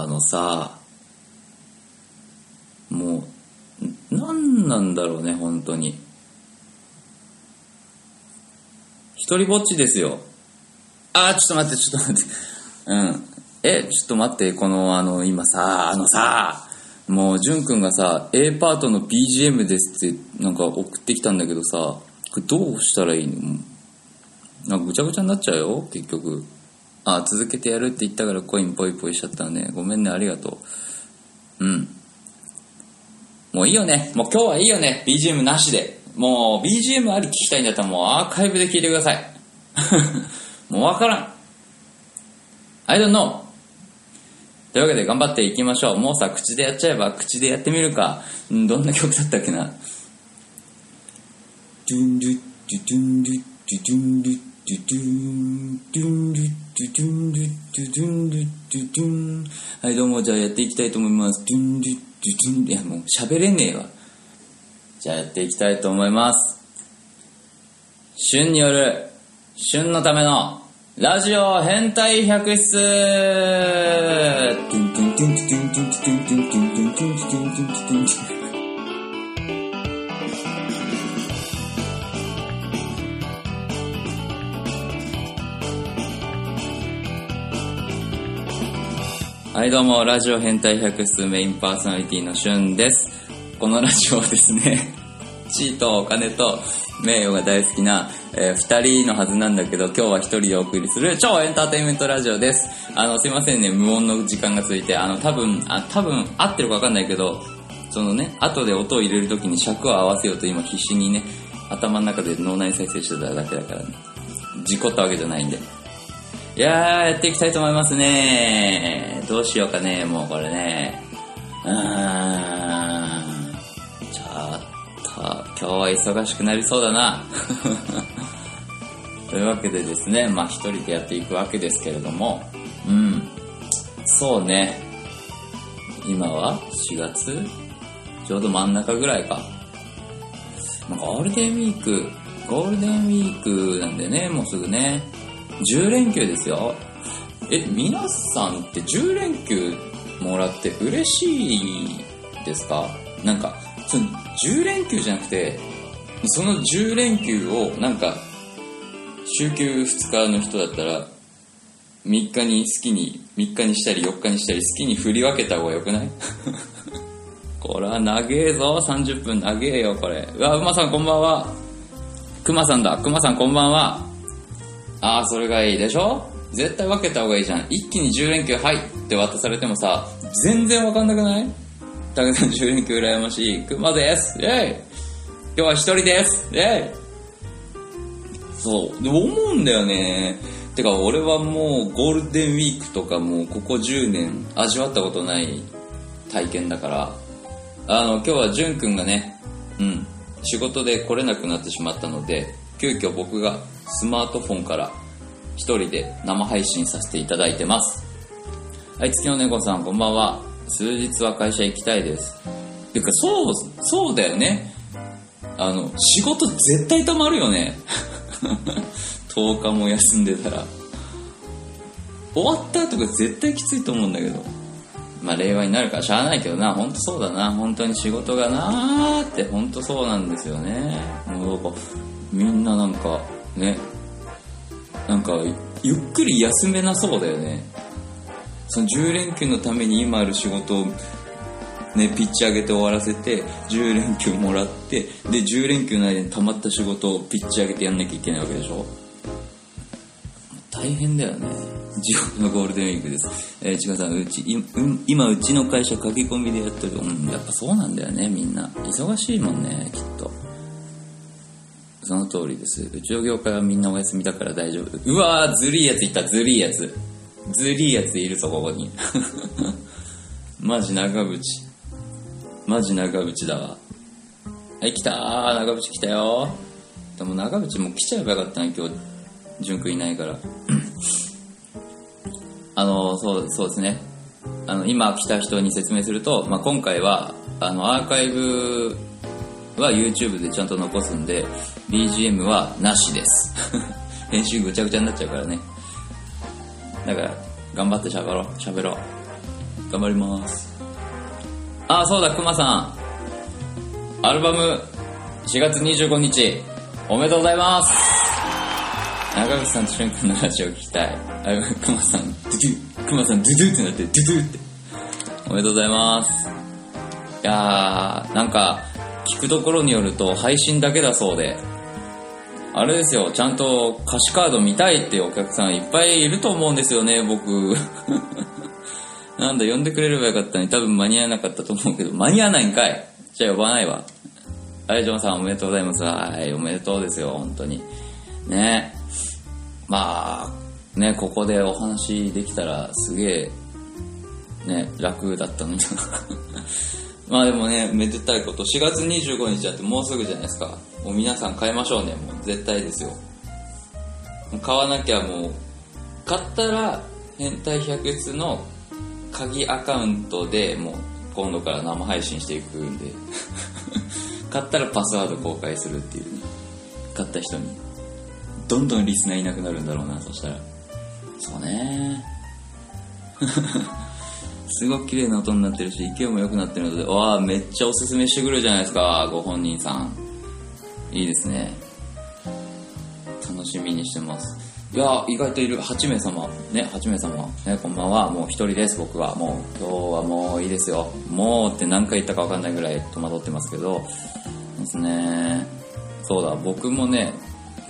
あのさ、もうなんなんだろうね、本当に。一人ぼっちですよ。あー、ちょっと待って。うん。ちょっと待って、この、今さ、もう、淳くんがさ、A パートの BGM ですって、なんか送ってきたんだけどさ、これどうしたらいいの？なんかぐちゃぐちゃになっちゃうよ、結局。あ、続けてやるって言ったからコインポイポイしちゃったね。ごめんね、ありがとう。うん。もういいよね。もう今日はいいよね。BGM なしで。もう BGM あり聞きたいんだったらもうアーカイブで聞いてください。もうわからん。I don't know。というわけで頑張っていきましょう。もうさ、口でやっちゃえば口でやってみるか。どんな曲だったっけな。ドゥンドゥッドゥンドゥッドゥンドゥッドゥンドゥンドゥッドゥンドゥッドゥンドゥッドゥンドゥン。はい、どうも、じゃあやっていきたいと思います。ドゥンドゥッドゥンドゥン。いや、もう喋れねえわ。じゃあやっていきたいと思います。旬による旬のためのラジオ変態百室。はいどうも、ラジオ変態百室メインパーソナリティのしゅんです。このラジオはですね、地位とお金と名誉が大好きな、2人のはずなんだけど、今日は1人でお送りする超エンターテインメントラジオです。すいませんね、無音の時間がついて、多分合ってるか分かんないけど、そのね、後で音を入れるときに尺を合わせようと今必死にね、頭の中で脳内再生してただけだからね、事故ったわけじゃないんで。いやー、やっていきたいと思いますね。どうしようかね、もうこれね。ちょっと今日は忙しくなりそうだな。というわけでですね、まあ一人でやっていくわけですけれども、うん、そうね、今は4月ちょうど真ん中ぐらいか。ゴールデンウィークなんでね、もうすぐね、10連休ですよ。皆さんって10連休もらって嬉しいですか？なんかその10連休じゃなくて、その10連休をなんか週休2日の人だったら3日にしたり4日にしたり好きに振り分けた方がよくない？これは長えぞ、30分長えよこれ。うわ、馬さんこんばんは。熊さんこんばんは。ああ、それがいいでしょ？絶対分けた方がいいじゃん。一気に10連休はいって渡されてもさ、全然分かんなくない？たくさん10連休羨ましい。くまです、イェイ。今日は一人です、イェイ。そうで思うんだよね。てか俺はもうゴールデンウィークとかもうここ10年味わったことない体験だから、今日は淳くんがね、うん、仕事で来れなくなってしまったので、急遽僕がスマートフォンから一人で生配信させていただいてます。はい、月の猫さんこんばんは。数日は会社行きたいです。てか、そうだよね。仕事絶対溜まるよね。10日も休んでたら。終わった後が絶対きついと思うんだけど。まあ、令和になるからしゃあないけどな。ほんとそうだな。本当に仕事がなーって、ほんとそうなんですよね。もう、みんななんか、ね。なんか、ゆっくり休めなそうだよね。その10連休のために今ある仕事をね、ピッチ上げて終わらせて、10連休もらって、で、10連休の間に溜まった仕事をピッチ上げてやんなきゃいけないわけでしょ。大変だよね。地獄のゴールデンウィークです。ちかさん、今うちの会社駆け込みでやってる。うん、やっぱそうなんだよね、みんな。忙しいもんね、きっと。その通りです。うちの業界はみんなお休みだから大丈夫。うわー、ずるいやついた、ずるいやつ。ずりーやついるぞここに。マジ長渕だわ。はい、来たー、長渕来たよ。でも長渕も来ちゃえばよかったな、今日純くんいないから。そうですね、今来た人に説明すると、まあ、今回はアーカイブは YouTube でちゃんと残すんで BGM はなしです。編集ぐちゃぐちゃになっちゃうからね。だから頑張って喋ろう。頑張ります。あ、そうだ、くまさんアルバム4月25日おめでとうございます。長渕さんとしゅんくんのラジオ聞きたい。くまさんドゥドゥ、くまさんドゥドゥってなって、ドゥドゥっておめでとうございます。いやー、なんか聞くところによると配信だけだそうで、あれですよ、ちゃんと歌詞カード見たいってお客さんいっぱいいると思うんですよね、僕なんだ、呼んでくれればよかったのに、多分間に合わなかったと思うけど、間に合わないんかい。じゃあ呼ばないわ。はい、ジョンさんおめでとうございます。はい、おめでとうですよ、本当に。ね。まあ、ね、ここでお話できたらすげえ、ね、楽だったのに。まあでもね、めでたいこと、4月25日だってもうすぐじゃないですか。もう皆さん買いましょうね、もう絶対ですよ。買わなきゃもう、買ったら変態百出の鍵アカウントでもう今度から生配信していくんで買ったらパスワード公開するっていうね。買った人にどんどんリスナーいなくなるんだろうな、そしたら。そうねすごく綺麗な音になってるし勢いも良くなってるので、わあ、めっちゃおすすめしてくるじゃないですか、ご本人さん。いいですね、楽しみにしてます。いや、意外といる。8名様ね、8名様ね、こんばんは。もう一人です、僕は。もう今日はもういいですよ、もうって何回言ったか分かんないぐらい戸惑ってますけどですね。そうだ、僕もね、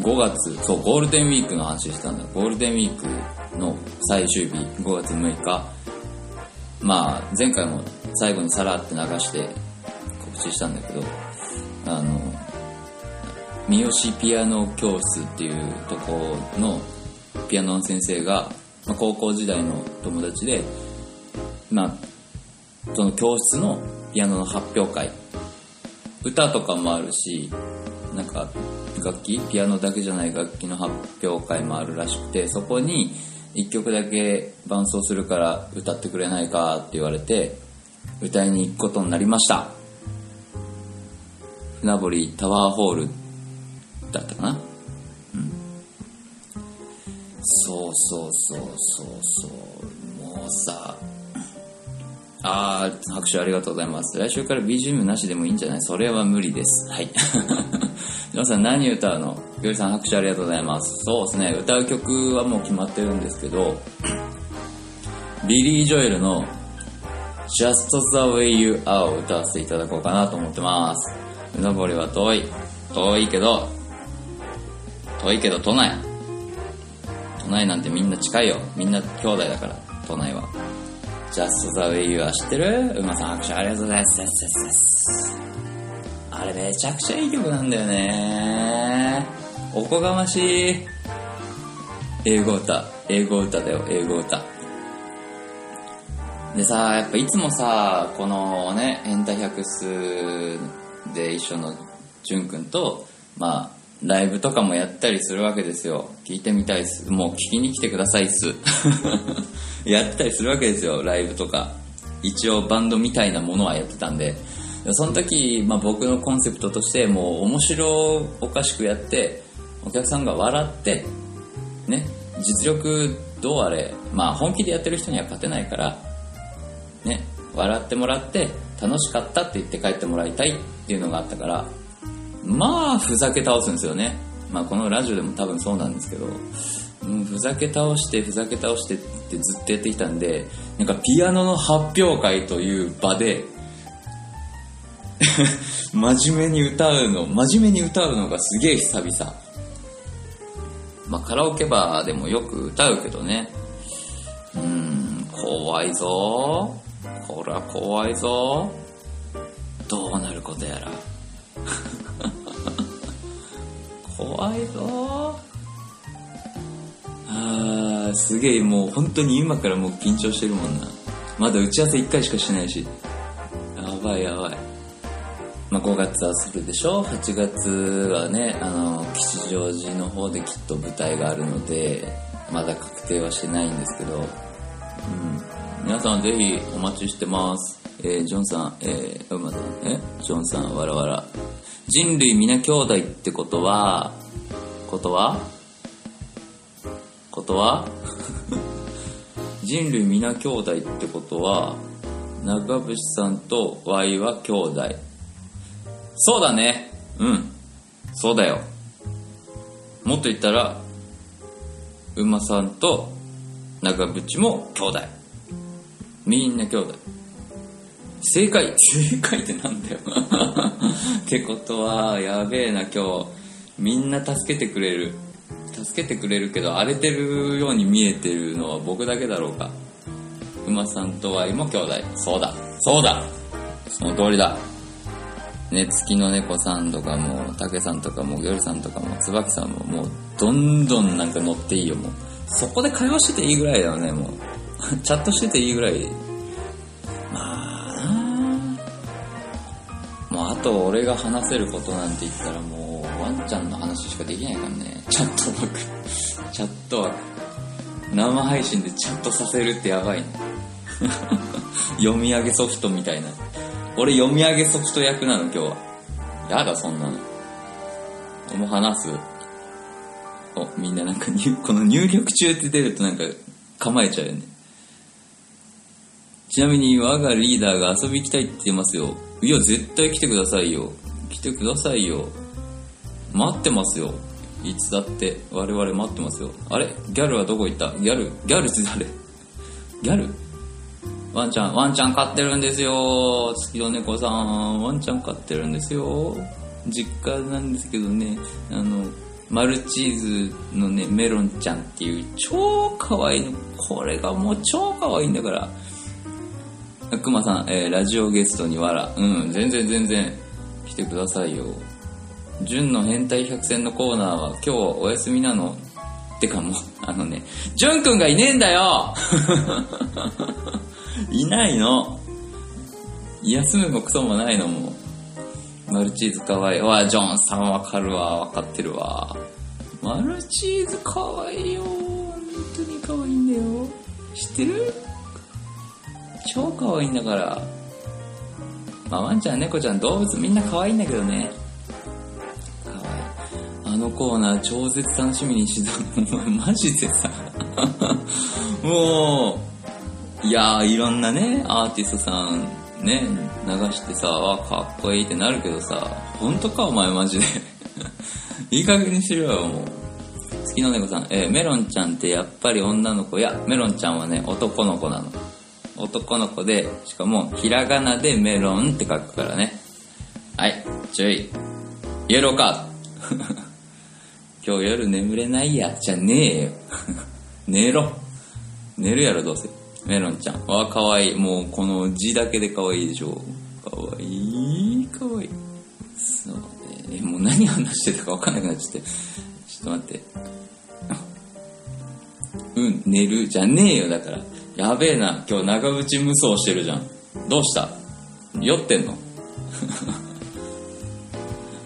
5月、そう、ゴールデンウィークの話したんだ。ゴールデンウィークの最終日5月6日、まあ前回も最後にさらって流して告知したんだけど、三好ピアノ教室っていうとこのピアノの先生が、まあ、高校時代の友達で、まあ、その教室のピアノの発表会、歌とかもあるし、なんか楽器、ピアノだけじゃない楽器の発表会もあるらしくて、そこに1曲だけ伴奏するから歌ってくれないかって言われて歌いに行くことになりました。船堀タワーホールだったかな、うん、そうそうそうそうそう、もうさあ、拍手ありがとうございます。来週から BGM なしでもいいんじゃない？それは無理です、はい皆さん何歌うの？よりさん拍手ありがとうございます。そうですね、歌う曲はもう決まってるんですけどビリー・ジョエルの Just the way you are を歌わせていただこうかなと思ってます。船堀は遠いけど都内なんてみんな近いよ、みんな兄弟だから。都内は Just the way you are 知ってる？馬さん拍手ありがとうございます。あれめちゃくちゃいい曲なんだよね。おこがましい英語歌だよ、英語歌でさ、やっぱいつもさ、このね、変態百出で一緒のじゅんくんと、まあライブとかもやったりするわけですよ。聞いてみたいっす、もう聞きに来てくださいっすやってたりするわけですよ、ライブとか。一応バンドみたいなものはやってたんで、その時、まあ、僕のコンセプトとしてもう面白おかしくやってお客さんが笑ってね、実力どうあれ、まあ、本気でやってる人には勝てないからね、笑ってもらって楽しかったって言って帰ってもらいたいっていうのがあったから、まあふざけ倒すんですよね。まあこのラジオでも多分そうなんですけど、ふざけ倒してってずっとやってきたんで、なんかピアノの発表会という場で真面目に歌うのがすげえ久々。まあカラオケバーでもよく歌うけどね。怖いぞー、これは怖いぞー、どうなることやら怖いぞー。あー、すげえ、もう本当に今からもう緊張してるもんな。まだ打ち合わせ1回しかしてないし、やばい。まあ、5月はするでしょ。8月はね、吉祥寺の方できっと舞台があるのでまだ確定はしてないんですけど、皆さんぜひお待ちしてます。ジョンさん、馬さん、ジョンさん、わらわら。人類皆兄弟ってことは人類皆兄弟ってことは中渕さんと Y は兄弟。そうだね。うん。そうだよ。もっと言ったら、馬さんと中渕も兄弟。みんな兄弟。正解。正解ってなんだよ。ってことは、やべえな、今日。みんな助けてくれる。助けてくれるけど、荒れてるように見えてるのは僕だけだろうか。馬さんと Y も兄弟。そうだ。そうだ。その通りだ。ね、月の猫さんとかも、竹さんとかも、夜さんとかも、椿さんも、もう、どんどんなんか乗っていいよ、もう。そこで会話してていいぐらいだよね、もう。チャットしてていいぐらい。まあな。もう、あと俺が話せることなんて言ったら、もう、ワンちゃんの話しかできないからね。チャット枠。チャット枠。生配信でチャットさせるってやばいね。読み上げソフトみたいな。俺読み上げソフト役なの今日は。やだそんなの。もう話す。お、みんななんかこの入力中って出るとなんか構えちゃうよね。ちなみに我がリーダーが遊び行きたいって言ってますよ。いや絶対来てくださいよ。来てくださいよ。待ってますよ。いつだって我々待ってますよ。あれギャルはどこ行った？ギャルって誰？ギャル？ワンちゃん飼ってるんですよ。月の猫さん、ワンちゃん飼ってるんですよ。実家なんですけどね、マルチーズのね、メロンちゃんっていう超可愛いの、これがもう超可愛いんだから。くまさん、ラジオゲストにわら。うん、全然来てくださいよ。純の変態百選のコーナーは今日お休みなの。てかもう、ね、純くんがいねえんだよ。いないの。休むもクソもないのもう。マルチーズかわいい。わあ、ジョンさんわかるわ。わかってるわ。マルチーズかわいいよ。本当にかわいいんだよ。知ってる？超かわいいんだから。まあ、ワンちゃん、猫ちゃん、動物みんなかわいいんだけどね。かわいい。あのコーナー超絶楽しみにしてた。マジでさ。もう。いやー、いろんなね、アーティストさんね、流してさ、かっこいいってなるけどさ、ほんとかお前マジで。いい加減にしろよ、もう。月の猫さん、メロンちゃんってやっぱり女の子や、メロンちゃんはね、男の子なの。男の子で、しかも、ひらがなでメロンって書くからね。はい、注意。イエローカード。今日夜眠れないや、じゃねえよ。寝ろ。寝るやろ、どうせ。メロンちゃん。わあ、かわいい。もう、この字だけでかわいいでしょ。かわいい、かわいい。そうね。もう何話してたかわかんなくなっちゃって。ちょっと待って。うん、寝るじゃねえよ、だから。やべえな。今日長渕無双してるじゃん。どうした？酔ってんの？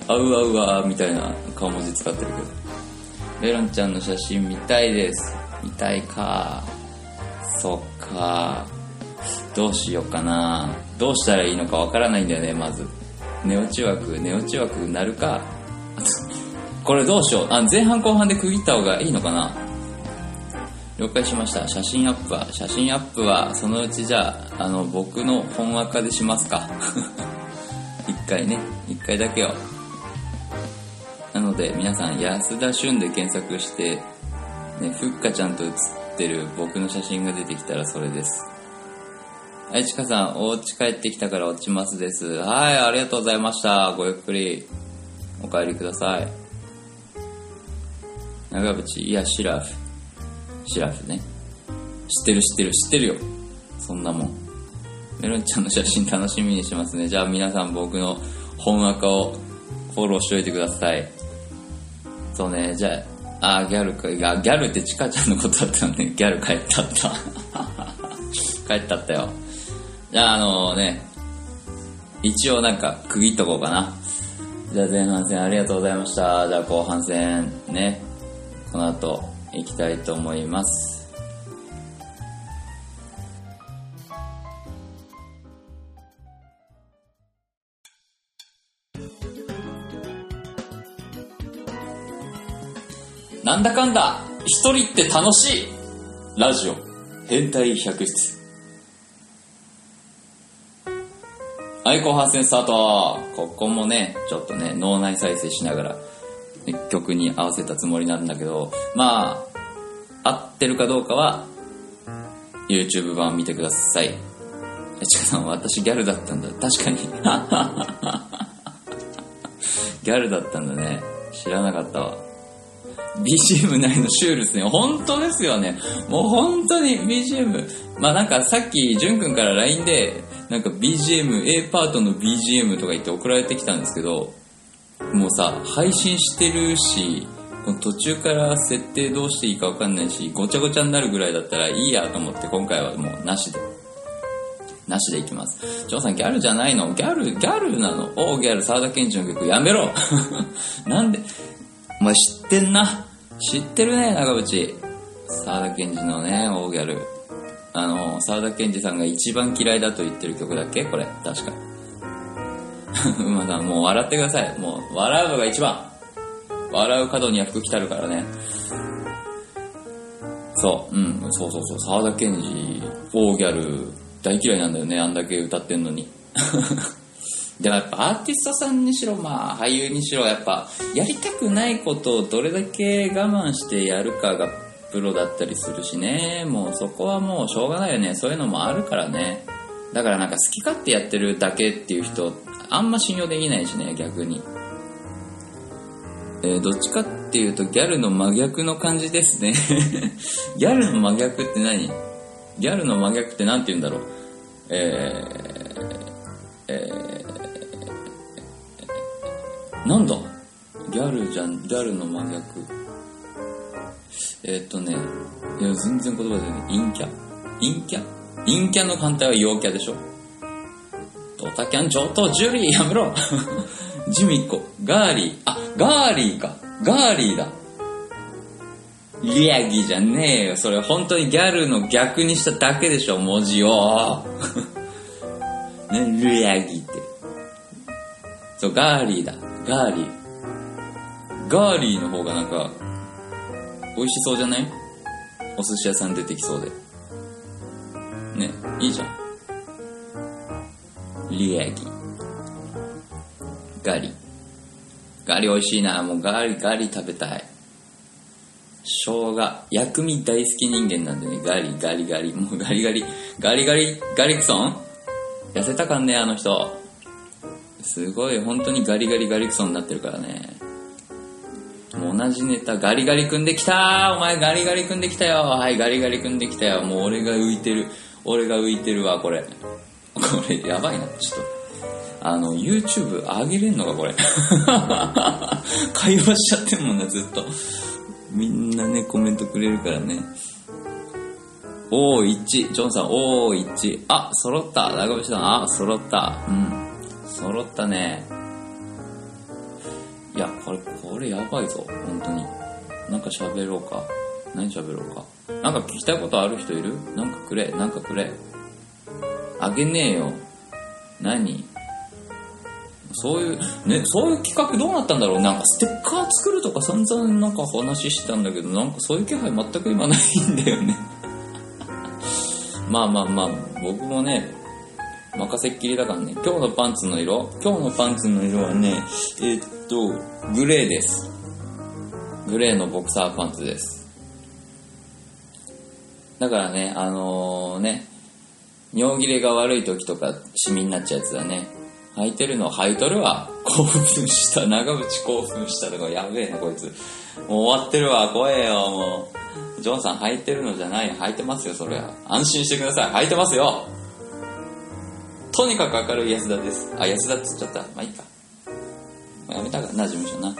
あうあうあみたいな顔文字使ってるけど。メロンちゃんの写真見たいです。見たいか。そっか、どうしようかな。どうしたらいいのかわからないんだよね、まず。寝落ち枠なるか。これどうしよう。前半後半で区切った方がいいのかな。了解しました。写真アップは、そのうちじゃあ、僕の本垢でしますか。一回だけよ。なので、皆さん、安田俊で検索して、ね、ふっかちゃんと写って、僕の写真が出てきたらそれです。はい、ちかさん、お家帰ってきたから落ちますです。はい、ありがとうございました。ごゆっくりお帰りください。長渕、いやシラフね、知ってるよ、そんなもん。メロンちゃんの写真楽しみにしますね。じゃあ皆さん、僕の本垢をフォローしておいてください。そうね。じゃあギャルってチカちゃんのことだったのね。ギャル帰ったった。帰ったよ。じゃあね、一応なんか区切っとこうかな。じゃあ前半戦ありがとうございました。じゃあ後半戦ね、この後行きたいと思います。なんだかんだ一人って楽しいラジオ変態百出。はい、後半戦スタート。ここもね、ちょっとね、脳内再生しながら曲に合わせたつもりなんだけど、まあ、合ってるかどうかは YouTube 版見てください。ちかさん、私ギャルだったんだ。確かに。ギャルだったんだね。知らなかったわ。BGM ないのシュールですね。本当ですよね。もう本当に BGM。まあなんかさっき、じゅんくんから LINE で、なんか BGM、A パートの BGM とか言って送られてきたんですけど、もうさ、配信してるし、この途中から設定どうしていいか分かんないし、ごちゃごちゃになるぐらいだったらいいやと思って、今回はもうなしで。なしでいきます。ジョンさん、ギャルじゃないの？ギャルなの？おう、ギャル、沢田研二の曲やめろ。なんでお前知ってんな。知ってるね、長渕。沢田研二のね、大ギャル。沢田研二さんが一番嫌いだと言ってる曲だっけこれ、確か。馬さん、もう笑ってください。もう、笑うのが一番。笑う角には服来たるからね。そう、うん、そうそうそう、沢田研二、大ギャル、大嫌いなんだよね、あんだけ歌ってんのに。でもやっぱアーティストさんにしろ、まあ俳優にしろ、やっぱやりたくないことをどれだけ我慢してやるかがプロだったりするしね。もうそこはもうしょうがないよね。そういうのもあるからね。だからなんか好き勝手やってるだけっていう人あんま信用できないしね、逆に。どっちかっていうとギャルの真逆の感じですね。ギャルの真逆って何？ギャルの真逆って何て言うんだろう。なんだギャルの真逆。いや、全然言葉出ない。陰キャの反対は陽キャでしょ。ドタキャン上等ジュリーやめろ。ジミコ、ガーリーか。ガーリーだ。リアギじゃねえよ。それ本当にギャルの逆にしただけでしょ、文字を。ね、リアギって。そう、ガーリーだ。ガーリーの方がなんか美味しそうじゃない？お寿司屋さん出てきそうでね、いいじゃん。リアギガーリー美味しいな。もうガーリー食べたい。生姜薬味大好き人間なんでね。ガーリーもうガリクソン痩せたかんね、あの人すごい、本当にガリクソンになってるからね。もう同じネタ、お前ガリガリ組んできたよ。もう俺が浮いてるわ、これ、やばいな、ちょっと。YouTube 上げれんのか、これ。会話しちゃってんもんな、ずっと。みんなね、コメントくれるからね。ジョンさん、あ、揃った。長渕さん、あ、揃った。うん。揃ったね。いや、これやばいぞ、本当に。なんか喋ろうか。なんか聞きたいことある人いる？なんかくれ。あげねえよ。何？そういう企画どうなったんだろう。なんかステッカー作るとか散々なんか話してたんだけど、なんかそういう気配全く今ないんだよね。まあ、僕もね、任せっきりだからね。今日のパンツの色はね、グレーです。グレーのボクサーパンツです。だからね、尿切れが悪い時とか、シミになっちゃうやつだね。履いてるの履いとるわ。長渕興奮したとか、やべえな、こいつ。もう終わってるわ、怖えよ、もう。ジョンさん、履いてるのじゃない。履いてますよ、そりゃ。安心してください。履いてますよ。とにかく明るい安田です。あ、安田っつっちゃった。まあいいか。もうやめたかな、事務所な。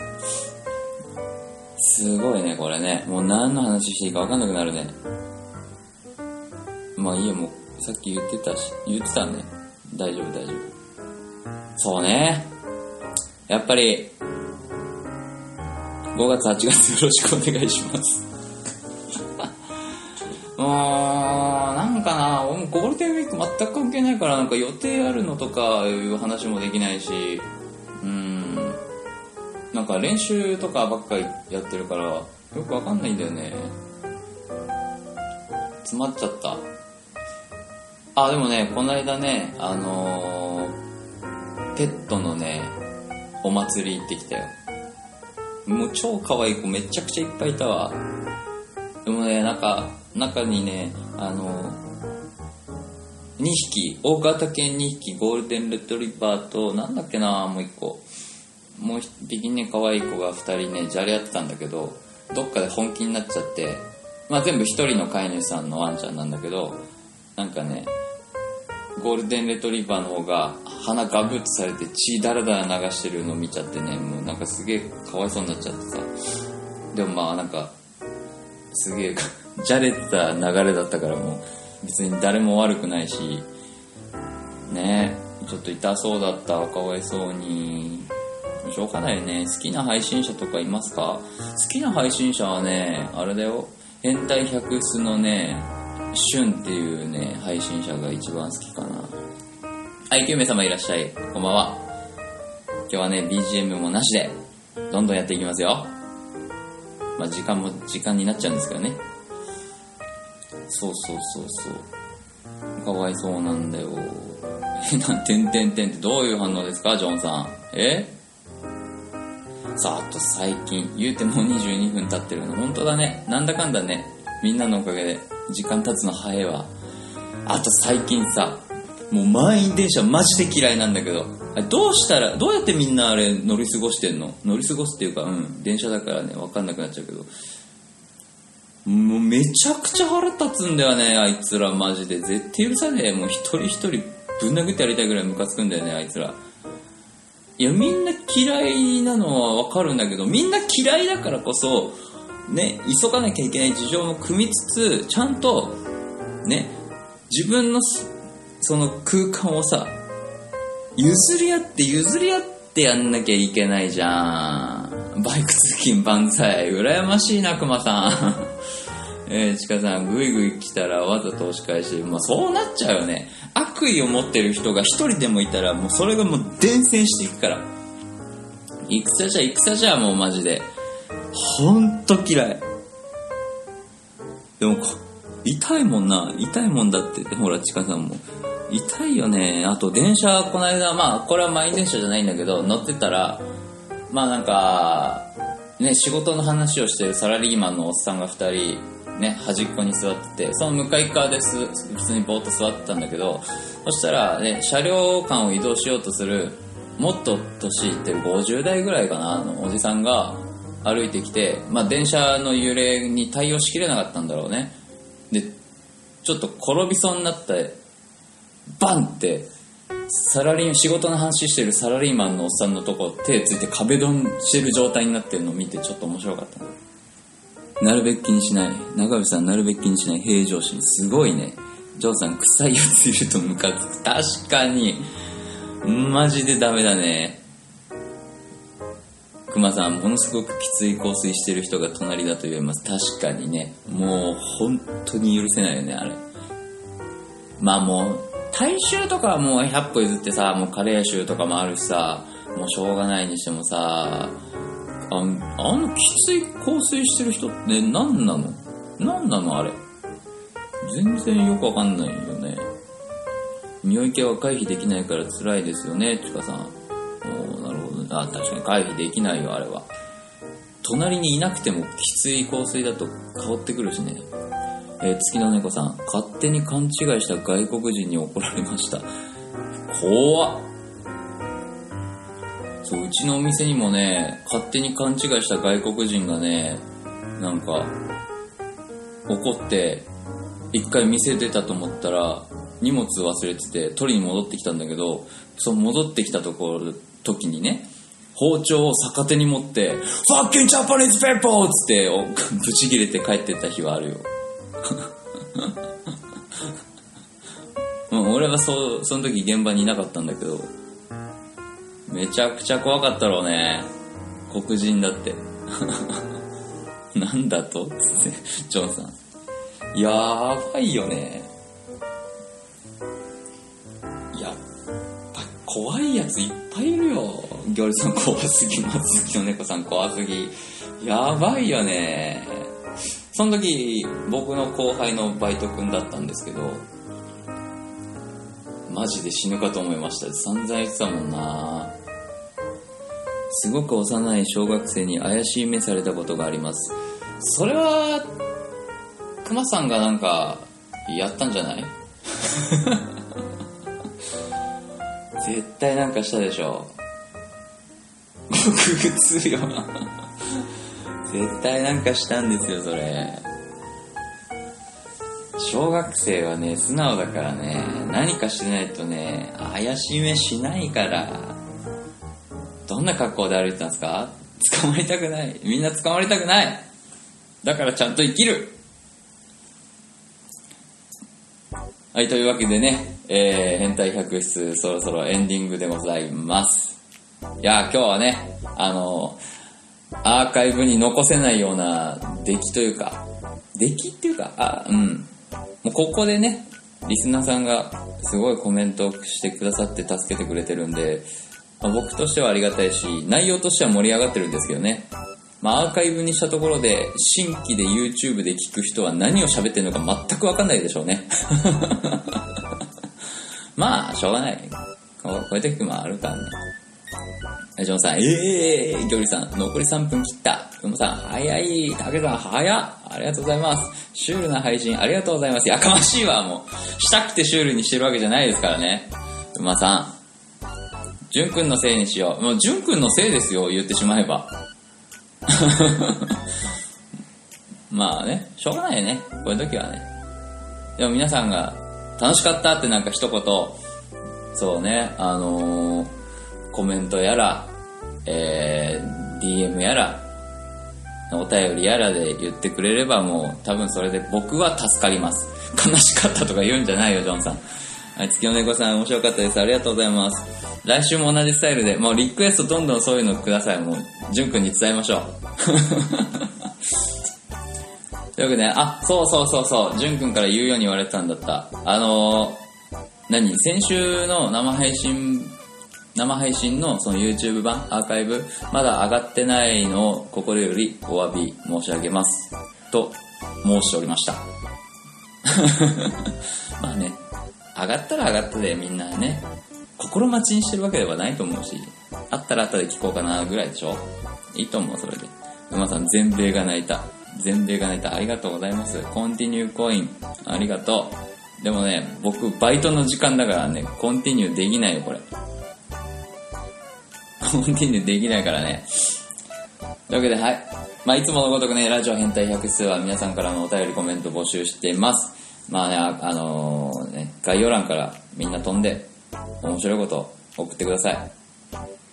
すごいね、これね。もう何の話していいか分かんなくなるね。まあいいよ、もうさっき言ってたね。大丈夫。そうね。やっぱり、5月、8月よろしくお願いします。なんかな、ゴールデンウィーク全く関係ないから、なんか予定あるのとかいう話もできないし、なんか練習とかばっかりやってるから、よくわかんないんだよね。詰まっちゃった。あ、でもね、この間ね、ペットのねお祭り行ってきたよ。もう超可愛い子めちゃくちゃいっぱいいたわ。でもね中にね2匹大型犬2匹ゴールデンレトリバーとなんだっけなもう1個もう1匹ね可愛い子が2人ねじゃれ合ってたんだけどどっかで本気になっちゃって、まあ、全部1人の飼い主さんのワンちゃんなんだけどなんかねゴールデンレトリバーの方が鼻ガブッとされて血だらだら流してるのを見ちゃってねもうなんかすげえかわいそうになっちゃってさでもまあなんかすげえじゃれた流れだったからもう別に誰も悪くないしねえちょっと痛そうだったかわいそうにしょうがないよね。好きな配信者とかいますか？好きな配信者はねあれだよ変態百出のねシュンっていうね配信者が一番好きかな。はい9名様いらっしゃいこんばんは。今日はね BGM もなしでどんどんやっていきますよ。まあ時間になっちゃうんですけどね。そうかわいそうなんだよ。てんてんてんってどういう反応ですかジョンさん。さああと最近言うてもう22分経ってるの本当だねなんだかんだねみんなのおかげで時間経つの早いわ。あと最近さもう満員電車マジで嫌いなんだけどどうしたらどうやってみんなあれ乗り過ごしてんの乗り過ごすっていうかうん電車だからね分かんなくなっちゃうけどもうめちゃくちゃ腹立つんだよねあいつらマジで絶対許さねえもう一人一人ぶん殴ってやりたいぐらいムカつくんだよねあいつら。いやみんな嫌いなのは分かるんだけどみんな嫌いだからこそね、急がなきゃいけない事情も組みつつちゃんとね自分のその空間をさ譲り合ってやんなきゃいけないじゃん。バイク通勤万歳羨ましいな熊さんちかさんぐいぐい来たらわざと押し返して、まあ、そうなっちゃうよね。悪意を持ってる人が一人でもいたらもうそれがもう伝染していくから戦じゃもうマジでほんと嫌い。でも痛いもんだってほらちかさんも痛いよね。あと電車この間まあこれは満員電車じゃないんだけど乗ってたらまあなんかね仕事の話をしてるサラリーマンのおっさんが2人ね端っこに座っててその向かい側です普通にぼーっと座ってたんだけどそしたらね車両間を移動しようとするもっと年いってる50代ぐらいかなのおじさんが歩いてきて、まあ、電車の揺れに対応しきれなかったんだろうね。でちょっと転びそうになってバンって仕事の話してるサラリーマンのおっさんのとこ手ついて壁ドンしてる状態になってるのを見てちょっと面白かった。なるべきにしない中部さんなるべきにしない平常心すごいね。ジョーさん臭いやついるとムカつく確かにマジでダメだね。熊さんものすごくきつい香水してる人が隣だと言えます。確かにねもう本当に許せないよねあれ。まあもう大衆とかはもう100歩譲ってさもうカレー臭とかもあるしさもうしょうがないにしてもさあのきつい香水してる人って何なのあれ全然よくわかんないよね。匂い系は回避できないから辛いですよねちかさん。あ確かに回避できないよあれは。隣にいなくてもきつい香水だと香ってくるしね。月の猫さん勝手に勘違いした外国人に怒られました。怖っ。そううちのお店にもね勝手に勘違いした外国人がねなんか怒って一回店出たと思ったら荷物忘れてて取りに戻ってきたんだけどその戻ってきた時にね包丁を逆手に持ってファッキンジャパニーズペッパーつってぶち切れて帰ってった日はあるよもう俺はその時現場にいなかったんだけどめちゃくちゃ怖かったろうね黒人だってなんだとつってジョンさんやばいよね。やっぱ怖いやついっぱいいるよ。行列さん怖すぎます月の猫さん怖すぎやばいよね。その時僕の後輩のバイト君だったんですけどマジで死ぬかと思いました。散々言ってたもんな。すごく幼い小学生に怪しい目されたことがあります。それはクマさんがなんかやったんじゃない絶対なんかしたでしょ。僕普通よ絶対なんかしたんですよ。それ小学生はね、素直だからね、何かしないとね、怪しめしないから。どんな格好で歩いてたんですか？捕まりたくない。みんな捕まりたくない。だからちゃんと生きる。はい、というわけでね、変態百出そろそろエンディングでございます。いや、今日はね、アーカイブに残せないような出来っていうか、もうここでね、リスナーさんがすごいコメントをしてくださって助けてくれてるんで、まあ、僕としてはありがたいし、内容としては盛り上がってるんですけどね。まあ、アーカイブにしたところで、新規で YouTube で聞く人は何を喋ってるのか全くわかんないでしょうね。まあ、しょうがない。こういう時もあるからね。ジョンさん、ギョリさん、残り3分切った。クモさん、早い。タケさん、早っ。ありがとうございます。シュールな配信、ありがとうございます。やかましいわ、もう。したくてシュールにしてるわけじゃないですからね。馬さん、ジュン君のせいにしよう。もう、ジュン君のせいですよ、言ってしまえば。まあね、しょうがないよね。こういう時はね。でも皆さんが、楽しかったってなんか一言、そうね、コメントやら、DM やら、お便りやらで言ってくれれば、もう多分それで僕は助かります。悲しかったとか言うんじゃないよ、ジョンさん。はい、月の猫さん、面白かったです。ありがとうございます。来週も同じスタイルで、もうリクエストどんどんそういうのください。もうジュン君に伝えましょう。というわけで、あ、そうジュン君から言うように言われてたんだった。先週の生配信のその YouTube 版アーカイブまだ上がってないのを心よりお詫び申し上げますと申しておりました。まあね、上がったら上がったでみんなね、心待ちにしてるわけではないと思うし、あったらあったで聞こうかなぐらいでしょ。いいと思う、それで。馬さん、全米が泣いた。ありがとうございます。コンティニューコイン、ありがとう。でもね、僕バイトの時間だからね、コンティニューできないよ、これ。コンティニューできないからね。というわけで、はい。まあ、いつものごとくね、ラジオ変態百出は皆さんからのお便りコメント募集しています。まあね、概要欄からみんな飛んで、面白いこと送ってください。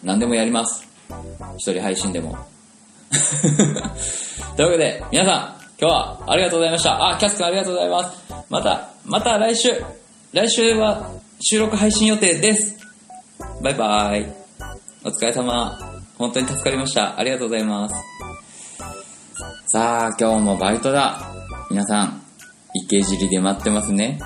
何でもやります。一人配信でも。というわけで、皆さん、今日はありがとうございました。あ、キャス君ありがとうございます。また来週は収録配信予定です。バイバーイ。お疲れ様。本当に助かりました。ありがとうございます。さあ、今日もバイトだ。皆さん、池尻で待ってますね。